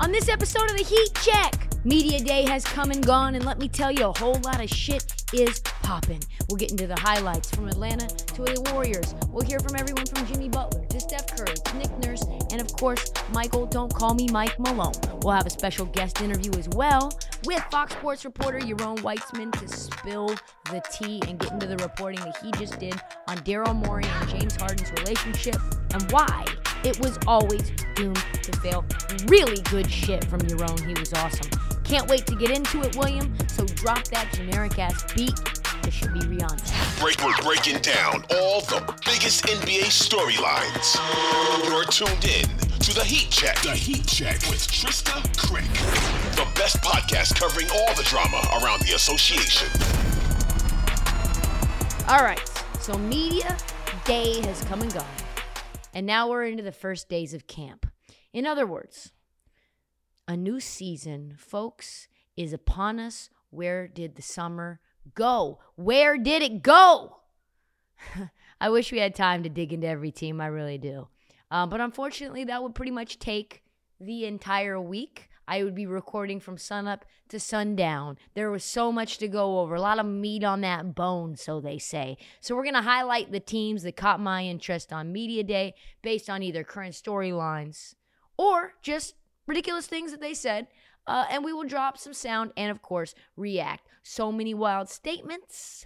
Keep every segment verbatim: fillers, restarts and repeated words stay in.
On this episode of the Heat Check, Media Day has come and gone, and let me tell you, a whole lot of shit is popping. We'll get into the highlights from Atlanta to the Warriors. We'll hear from everyone from Jimmy Butler to Steph Curry to Nick Nurse and, of course, Michael, don't call me Mike Malone. We'll have a special guest interview as well with Fox Sports reporter Yaron Weitzman to spill the tea and get into the reporting that he just did on Daryl Morey and James Harden's relationship and why it was always doomed to fail. Really good shit from Yaron. He was awesome. Can't wait to get into it, William, so drop that generic-ass beat. It should be Rihanna. Break, we're breaking down all the biggest N B A storylines. You're tuned in to The Heat Check. The Heat Check with Trysta Crick. The best podcast covering all the drama around the association. All right, so Media Day has come and gone, and now we're into the first days of camp. In other words, a new season, folks, is upon us. Where did the summer go? Where did it go? I wish we had time to dig into every team. I really do. Uh, but unfortunately, that would pretty much take the entire week. I would be recording from sunup to sundown. There was so much to go over. A lot of meat on that bone, so they say. So we're going to highlight the teams that caught my interest on Media Day based on either current storylines or just ridiculous things that they said, uh, and we will drop some sound and, of course, react. So many wild statements,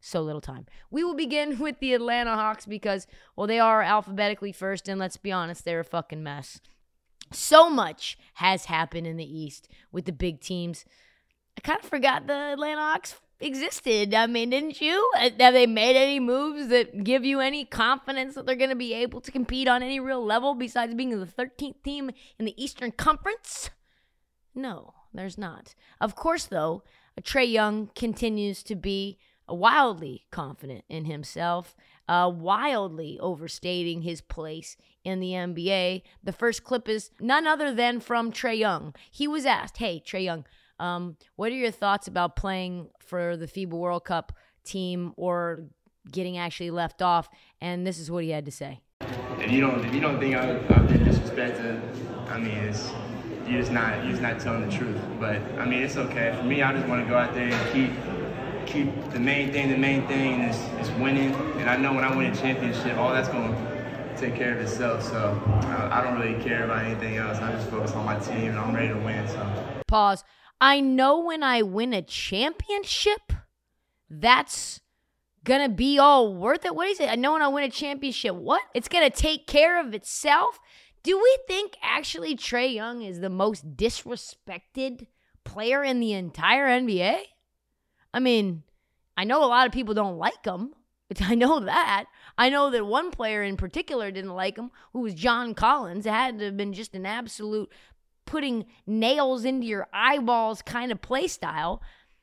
so little time. We will begin with the Atlanta Hawks because, well, they are alphabetically first, and let's be honest, they're a fucking mess. So much has happened in the East with the big teams. I kind of forgot the Atlanta Hawks existed. I mean, didn't you? Have they made any moves that give you any confidence that they're going to be able to compete on any real level besides being the thirteenth team in the Eastern Conference? No, there's not. Of course, though, Trae Young continues to be wildly confident in himself, uh, wildly overstating his place in the N B A. The first clip is none other than from Trae Young. He was asked, hey, Trae Young, Um, what are your thoughts about playing for the FIBA World Cup team or getting actually left off? And this is what he had to say. If you don't, if you don't think I've, I've been disrespected, I mean, it's, you're just not, you're just not telling the truth. But I mean, it's okay. For me, I just want to go out there and keep, keep the main thing. The main thing is, is winning. And I know when I win a championship, all that's going to take care of itself. So uh, I don't really care about anything else. I just focus on my team, and I'm ready to win. So pause. I know when I win a championship, that's going to be all worth it. What do you say? I know when I win a championship, what? It's going to take care of itself? Do we think actually Trae Young is the most disrespected player in the entire N B A? I mean, I know a lot of people don't like him. I know that. I know that one player in particular didn't like him, who was John Collins. It had to have been just an absolute putting nails into your eyeballs kind of play style.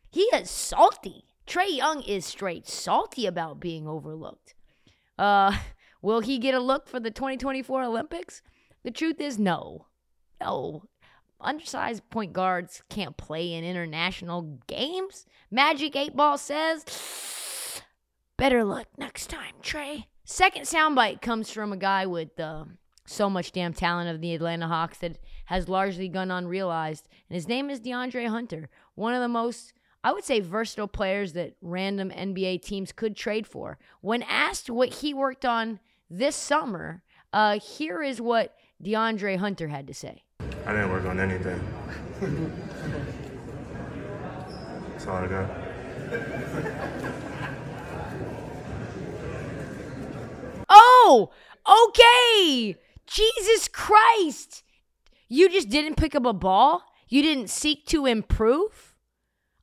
He is salty. Trae Young is straight salty about being overlooked. Uh, will he get a look for the twenty twenty-four Olympics? The truth is no. No. Undersized point guards can't play in international games. Magic eight Ball says, better luck next time, Trae. Second soundbite comes from a guy with uh, so much damn talent of the Atlanta Hawks that has largely gone unrealized, and his name is DeAndre Hunter, one of the most, I would say, versatile players that random N B A teams could trade for. When asked what he worked on this summer, uh, here is what DeAndre Hunter had to say. I didn't work on anything. That's all I got. Oh, okay. Jesus Christ. You just didn't pick up a ball? You didn't seek to improve?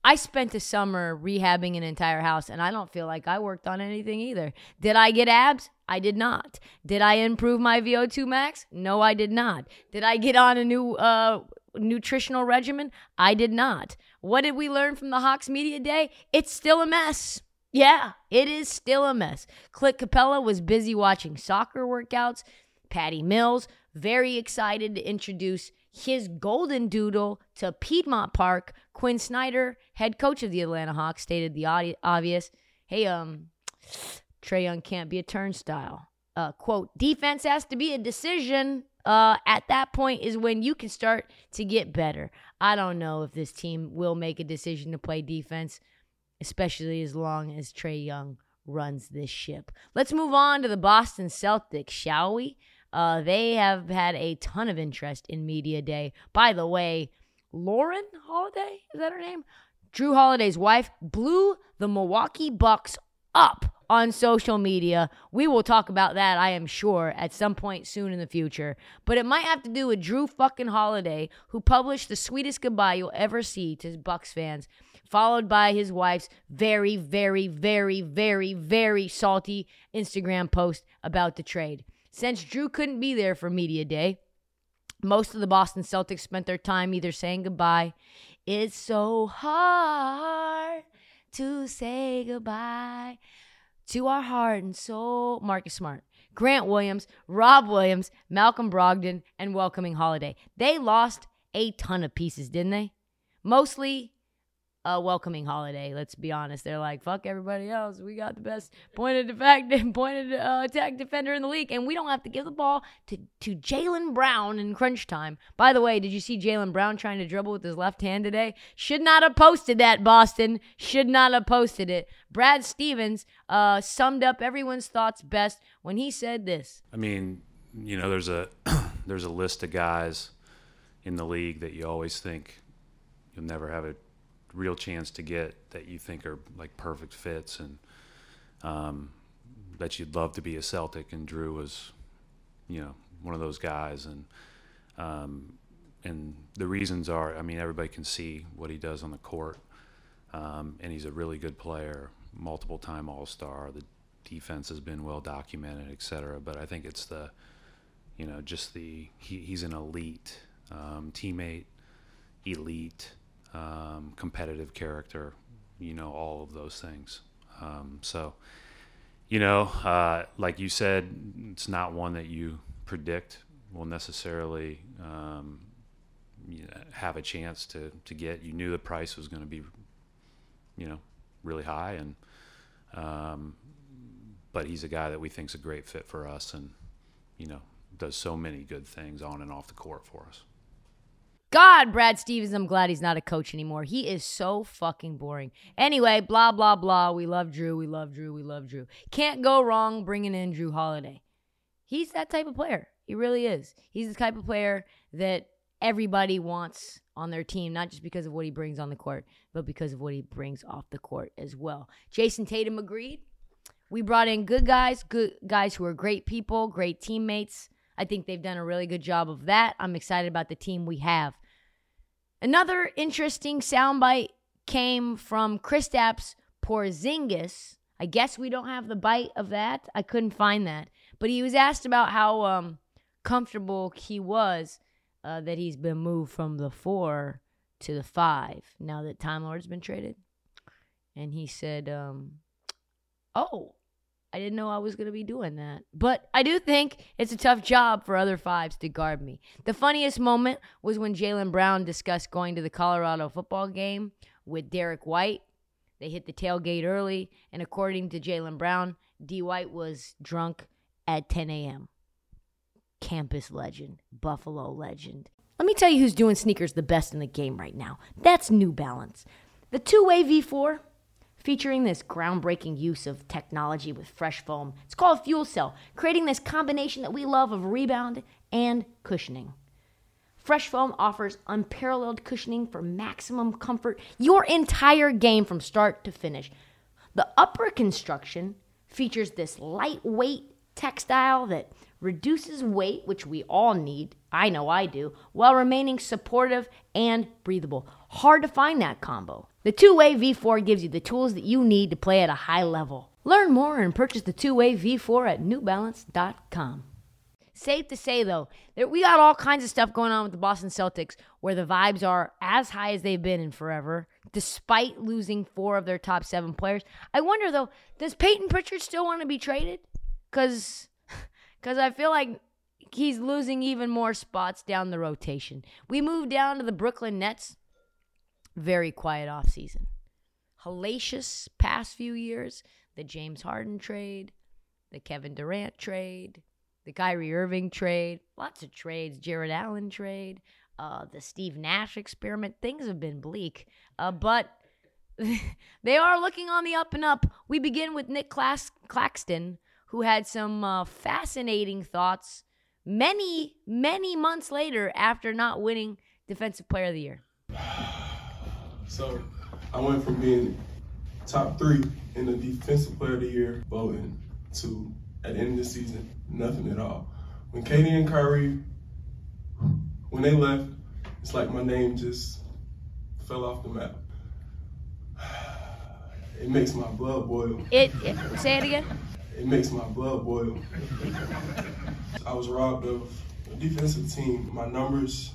I spent the summer rehabbing an entire house, and I don't feel like I worked on anything either. Did I get abs? I did not. Did I improve my V O two max? No, I did not. Did I get on a new uh, nutritional regimen? I did not. What did we learn from the Hawks Media Day? It's still a mess. Yeah, it is still a mess. Clint Capela was busy watching soccer workouts. Patty Mills, very excited to introduce his golden doodle to Piedmont Park. Quinn Snyder, head coach of the Atlanta Hawks, stated the obvious. Hey, um, Trae Young can't be a turnstile. Uh, quote, defense has to be a decision. Uh, at that point is when you can start to get better. I don't know if this team will make a decision to play defense, especially as long as Trae Young runs this ship. Let's move on to the Boston Celtics, shall we? Uh, they have had a ton of interest in Media Day. By the way, Lauren Holiday, is that her name? Jrue Holiday's wife blew the Milwaukee Bucks up on social media. We will talk about that, I am sure, at some point soon in the future. But it might have to do with Jrue fucking Holiday, who published the sweetest goodbye you'll ever see to Bucks fans, followed by his wife's very, very, very, very, very salty Instagram post about the trade. Since Jrue couldn't be there for Media Day, most of the Boston Celtics spent their time either saying goodbye. It's so hard to say goodbye to our heart and soul. Marcus Smart, Grant Williams, Rob Williams, Malcolm Brogdon, and welcoming Holiday. They lost a ton of pieces, didn't they? Mostly Uh, welcoming Holiday, let's be honest. They're like, fuck everybody else. We got the best point of defect and point of uh, attack defender in the league, and we don't have to give the ball to, to Jaylen Brown in crunch time. By the way, did you see Jaylen Brown trying to dribble with his left hand today? Should not have posted that, Boston. Should not have posted it. Brad Stevens uh, summed up everyone's thoughts best when he said this. I mean, you know, there's a there's a list of guys in the league that you always think you'll never have a real chance to get, that you think are like perfect fits and um, that you'd love to be a Celtic, and Jrue was, you know, one of those guys. And um, and the reasons are, I mean, everybody can see what he does on the court, um, and he's a really good player, multiple time All-Star. The defense has been well documented, et cetera. But I think it's the, you know, just the he, he's an elite um, teammate, elite. Um, competitive character, you know, all of those things. Um, so, you know, uh, like you said, it's not one that you predict will necessarily um, you know, have a chance to, to get. You knew the price was going to be, you know, really high, and um, but he's a guy that we think's a great fit for us, and you know, does so many good things on and off the court for us. God, Brad Stevens, I'm glad he's not a coach anymore. He is so fucking boring. Anyway, blah, blah, blah. We love Jrue. We love Jrue. We love Jrue. Can't go wrong bringing in Jrue Holiday. He's that type of player. He really is. He's the type of player that everybody wants on their team, not just because of what he brings on the court, but because of what he brings off the court as well. Jason Tatum agreed. We brought in good guys, good guys who are great people, great teammates. I think they've done a really good job of that. I'm excited about the team we have. Another interesting soundbite came from Kristaps Porzingis. I guess we don't have the bite of that. I couldn't find that. But he was asked about how um, comfortable he was uh, that he's been moved from the four to the five now that Time Lord's been traded. And he said, um, oh, I didn't know I was going to be doing that. But I do think it's a tough job for other fives to guard me. The funniest moment was when Jaylen Brown discussed going to the Colorado football game with Derek White. They hit the tailgate early, and according to Jaylen Brown, D. White was drunk at ten a.m. Campus legend, Buffalo legend. Let me tell you who's doing sneakers the best in the game right now. That's New Balance. The two-way V four. Featuring this groundbreaking use of technology with fresh foam. It's called Fuel Cell, creating this combination that we love of rebound and cushioning. Fresh Foam offers unparalleled cushioning for maximum comfort your entire game from start to finish. The upper construction features this lightweight textile that reduces weight, which we all need, I know I do, while remaining supportive and breathable. Hard to find that combo. The two-way V four gives you the tools that you need to play at a high level. Learn more and purchase the two-way V four at new balance dot com. Safe to say, though, that we got all kinds of stuff going on with the Boston Celtics where the vibes are as high as they've been in forever, despite losing four of their top seven players. I wonder, though, does Peyton Pritchard still want to be traded? Because... Because I feel like he's losing even more spots down the rotation. We move down to the Brooklyn Nets. Very quiet offseason. Hellacious past few years. The James Harden trade. The Kevin Durant trade. The Kyrie Irving trade. Lots of trades. Jared Allen trade. Uh, the Steve Nash experiment. Things have been bleak. Uh, but they are looking on the up and up. We begin with Nick Clax- Claxton. Who had some uh, fascinating thoughts many, many months later after not winning Defensive Player of the Year. So I went from being top three in the Defensive Player of the Year voting to, at the end of the season, nothing at all. When Katie and Kyrie, when they left, it's like my name just fell off the map. It makes my blood boil. It, it say it again. It makes my blood boil. I was robbed of a defensive team. My numbers,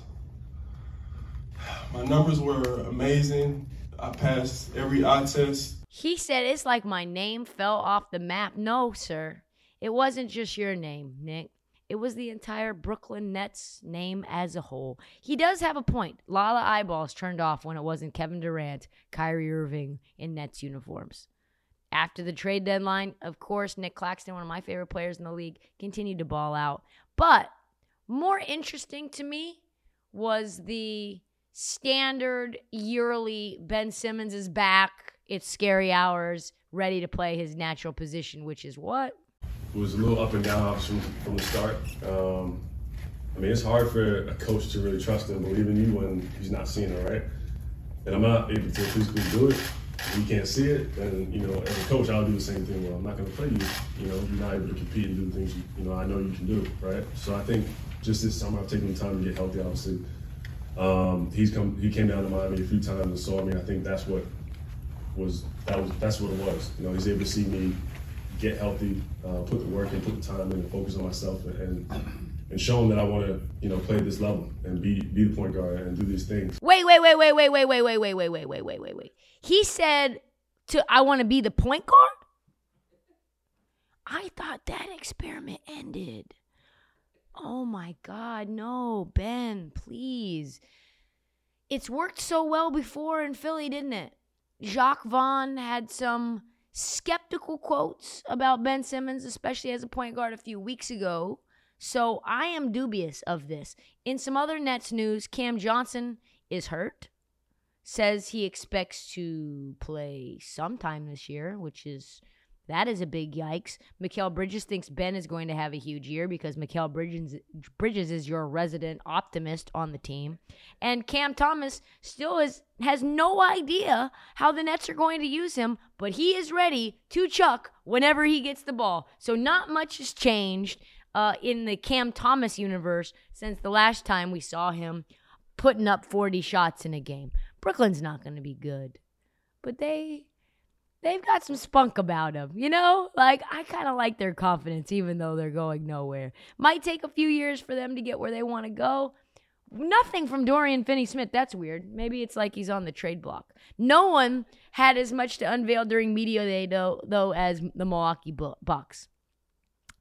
my numbers were amazing. I passed every eye test. He said it's like my name fell off the map. No, sir. It wasn't just your name, Nick. It was the entire Brooklyn Nets name as a whole. He does have a point. A lot of eyeballs turned off when it wasn't Kevin Durant, Kyrie Irving in Nets uniforms. After the trade deadline, of course, Nick Claxton, one of my favorite players in the league, continued to ball out. But more interesting to me was the standard yearly Ben Simmons is back. It's scary hours, ready to play his natural position, which is what? It was a little up and down from, from the start. Um, I mean, it's hard for a coach to really trust and believe in you when he's not seeing it, right? And I'm not able to physically do it. You can't see it, and, you know, as a coach, I'll do the same thing. Well, I'm not going to play you. You know, you're not able to compete and do the things, you, you know, I know you can do, right? So I think just this summer, I've taken the time to get healthy, obviously. Um, he's come, he came down to Miami a few times and saw me. I think that's what was, that was, that's what it was. You know, he's able to see me get healthy, uh, put the work in, put the time in, and focus on myself, and, and and show him that I want to, you know, play this level and be be the point guard and do these things. Wait, wait, wait, wait, wait, wait, wait, wait, wait, wait, wait, wait, wait, wait, wait. He said, "To I want to be the point guard?" I thought that experiment ended. Oh, my God. No, Ben, please. It's worked so well before in Philly, didn't it? Jacques Vaughn had some skeptical quotes about Ben Simmons, especially as a point guard a few weeks ago. So I am dubious of this. In some other Nets news, Cam Johnson is hurt. Says he expects to play sometime this year, which is, that is a big yikes. Mikal Bridges thinks Ben is going to have a huge year because Mikal Bridges, Bridges is your resident optimist on the team. And Cam Thomas still is, has no idea how the Nets are going to use him, but he is ready to chuck whenever he gets the ball. So not much has changed. Uh, in the Cam Thomas universe since the last time we saw him putting up forty shots in a game. Brooklyn's not going to be good, but they, they've got some spunk about them, you know? Like, I kind of like their confidence, even though they're going nowhere. Might take a few years for them to get where they want to go. Nothing from Dorian Finney-Smith. That's weird. Maybe it's like he's on the trade block. No one had as much to unveil during media day, though, though as the Milwaukee Bucks.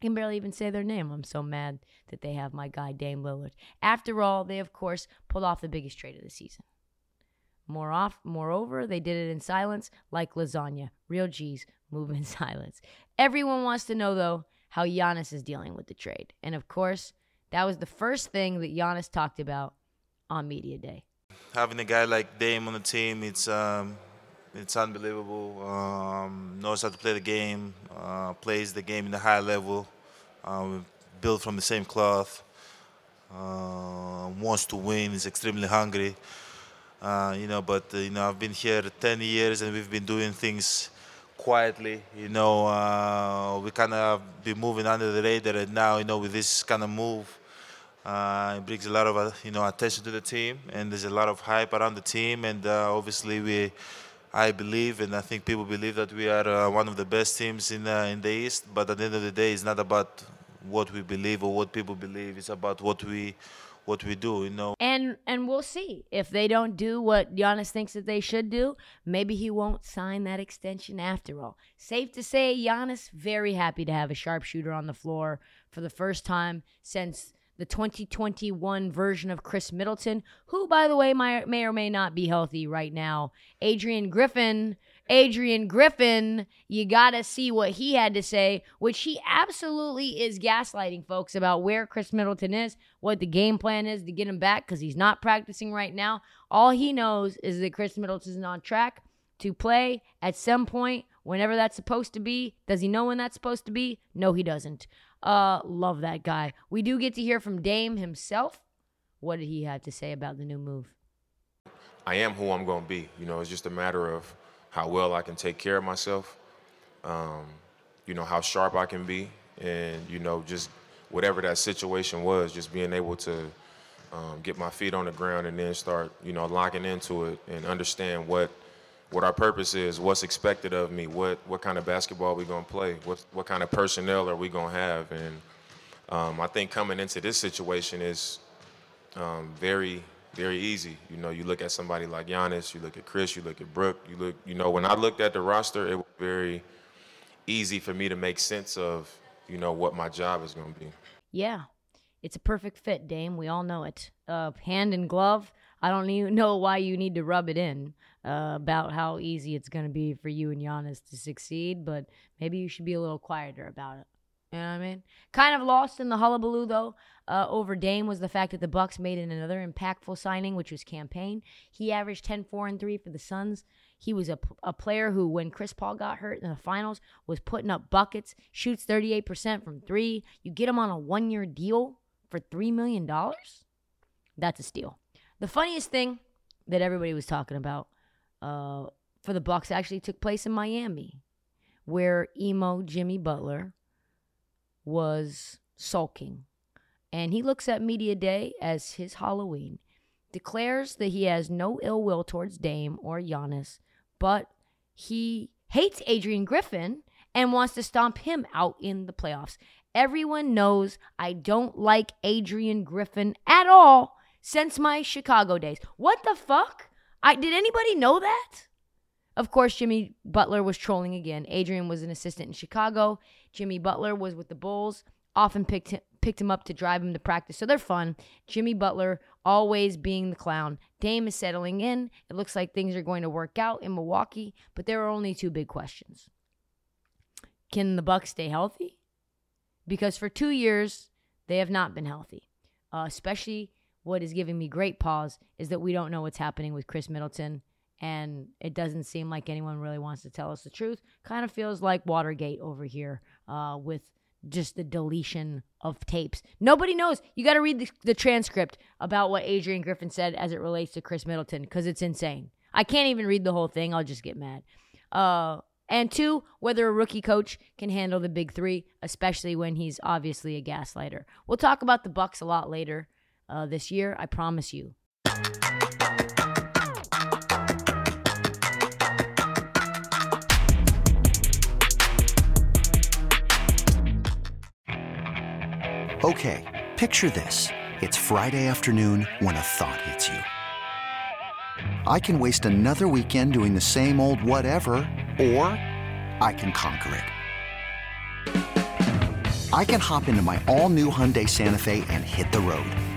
I can barely even say their name. I'm so mad that they have my guy, Dame Lillard. After all, they, of course, pulled off the biggest trade of the season. More off, moreover, they did it in silence, like lasagna. Real G's move in silence. Everyone wants to know, though, how Giannis is dealing with the trade. And, of course, that was the first thing that Giannis talked about on media day. Having a guy like Dame on the team, it's... um It's unbelievable. Um, knows how to play the game, uh, plays the game in a high level, um, built from the same cloth. uh, wants to win, is extremely hungry. Uh, you know, but uh, you know, I've been here ten years, and we've been doing things quietly. You know, uh, we kind of been moving under the radar, and now, you know, with this kind of move, uh, it brings a lot of uh, you know, attention to the team, and there's a lot of hype around the team, and uh, obviously we, I believe, and I think people believe that we are uh, one of the best teams in uh, in the East. But at the end of the day, it's not about what we believe or what people believe; it's about what we. what we do, you know. And and we'll see. If they don't do what Giannis thinks that they should do, maybe he won't sign that extension after all. Safe to say, Giannis, very happy to have a sharpshooter on the floor for the first time since the twenty twenty-one version of Khris Middleton, who, by the way, may, may or may not be healthy right now. Adrian Griffin, Adrian Griffin, you got to see what he had to say, which he absolutely is gaslighting folks about where Khris Middleton is, what the game plan is to get him back, because he's not practicing right now. All he knows is that Khris Middleton is on track to play at some point, whenever that's supposed to be. Does he know when that's supposed to be? No, he doesn't. Uh, love that guy. We do get to hear from Dame himself. What did he have to say about the new move? I am who I'm going to be. You know, it's just a matter of how well I can take care of myself, um, you know, how sharp I can be, and, you know, just whatever that situation was, just being able to um, get my feet on the ground and then start, you know, locking into it and understand what what our purpose is, what's expected of me, what what kind of basketball we gonna play, what what kind of personnel are we gonna have, and um, I think coming into this situation is um, very. Very easy. You know, you look at somebody like Giannis, you look at Khris, you look at Brooke, you look, you know, when I looked at the roster, it was very easy for me to make sense of, you know, what my job is going to be. Yeah, it's a perfect fit, Dame. We all know it. Uh, hand and glove. I don't even know why you need to rub it in uh, about how easy it's going to be for you and Giannis to succeed, but maybe you should be a little quieter about it. You know what I mean? Kind of lost in the hullabaloo, though, uh, over Dame was the fact that the Bucks made another impactful signing, which was Campaign. He averaged ten, four, and three for the Suns. He was a, a player who, when Chris Paul got hurt in the finals, was putting up buckets, shoots thirty-eight percent from three. You get him on a one-year deal for three million dollars? That's a steal. The funniest thing that everybody was talking about uh, for the Bucks actually took place in Miami, where emo Jimmy Butler was sulking, and he looks at Media Day as his Halloween, declares that he has no ill will towards Dame or Giannis, but he hates Adrian Griffin and wants to stomp him out in the playoffs. Everyone knows I don't like Adrian Griffin at all since my Chicago days. What the fuck? I did anybody know that? Of course, Jimmy Butler was trolling again. Adrian was an assistant in Chicago. Jimmy Butler was with the Bulls, often picked him, picked him up to drive him to practice, so they're fun. Jimmy Butler always being the clown. Dame is settling in. It looks like things are going to work out in Milwaukee, but there are only two big questions. Can the Bucks stay healthy? Because for two years, they have not been healthy, uh, especially what is giving me great pause is that we don't know what's happening with Khris Middleton. And it doesn't seem like anyone really wants to tell us the truth. Kind of feels like Watergate over here uh, with just the deletion of tapes. Nobody knows. You got to read the, the transcript about what Adrian Griffin said as it relates to Khris Middleton, because it's insane. I can't even read the whole thing. I'll just get mad. Uh, and two, whether a rookie coach can handle the big three, especially when he's obviously a gaslighter. We'll talk about the Bucks a lot later uh, this year. I promise you. Okay, picture this. It's Friday afternoon when a thought hits you. I can waste another weekend doing the same old whatever, or I can conquer it. I can hop into my all-new Hyundai Santa Fe and hit the road.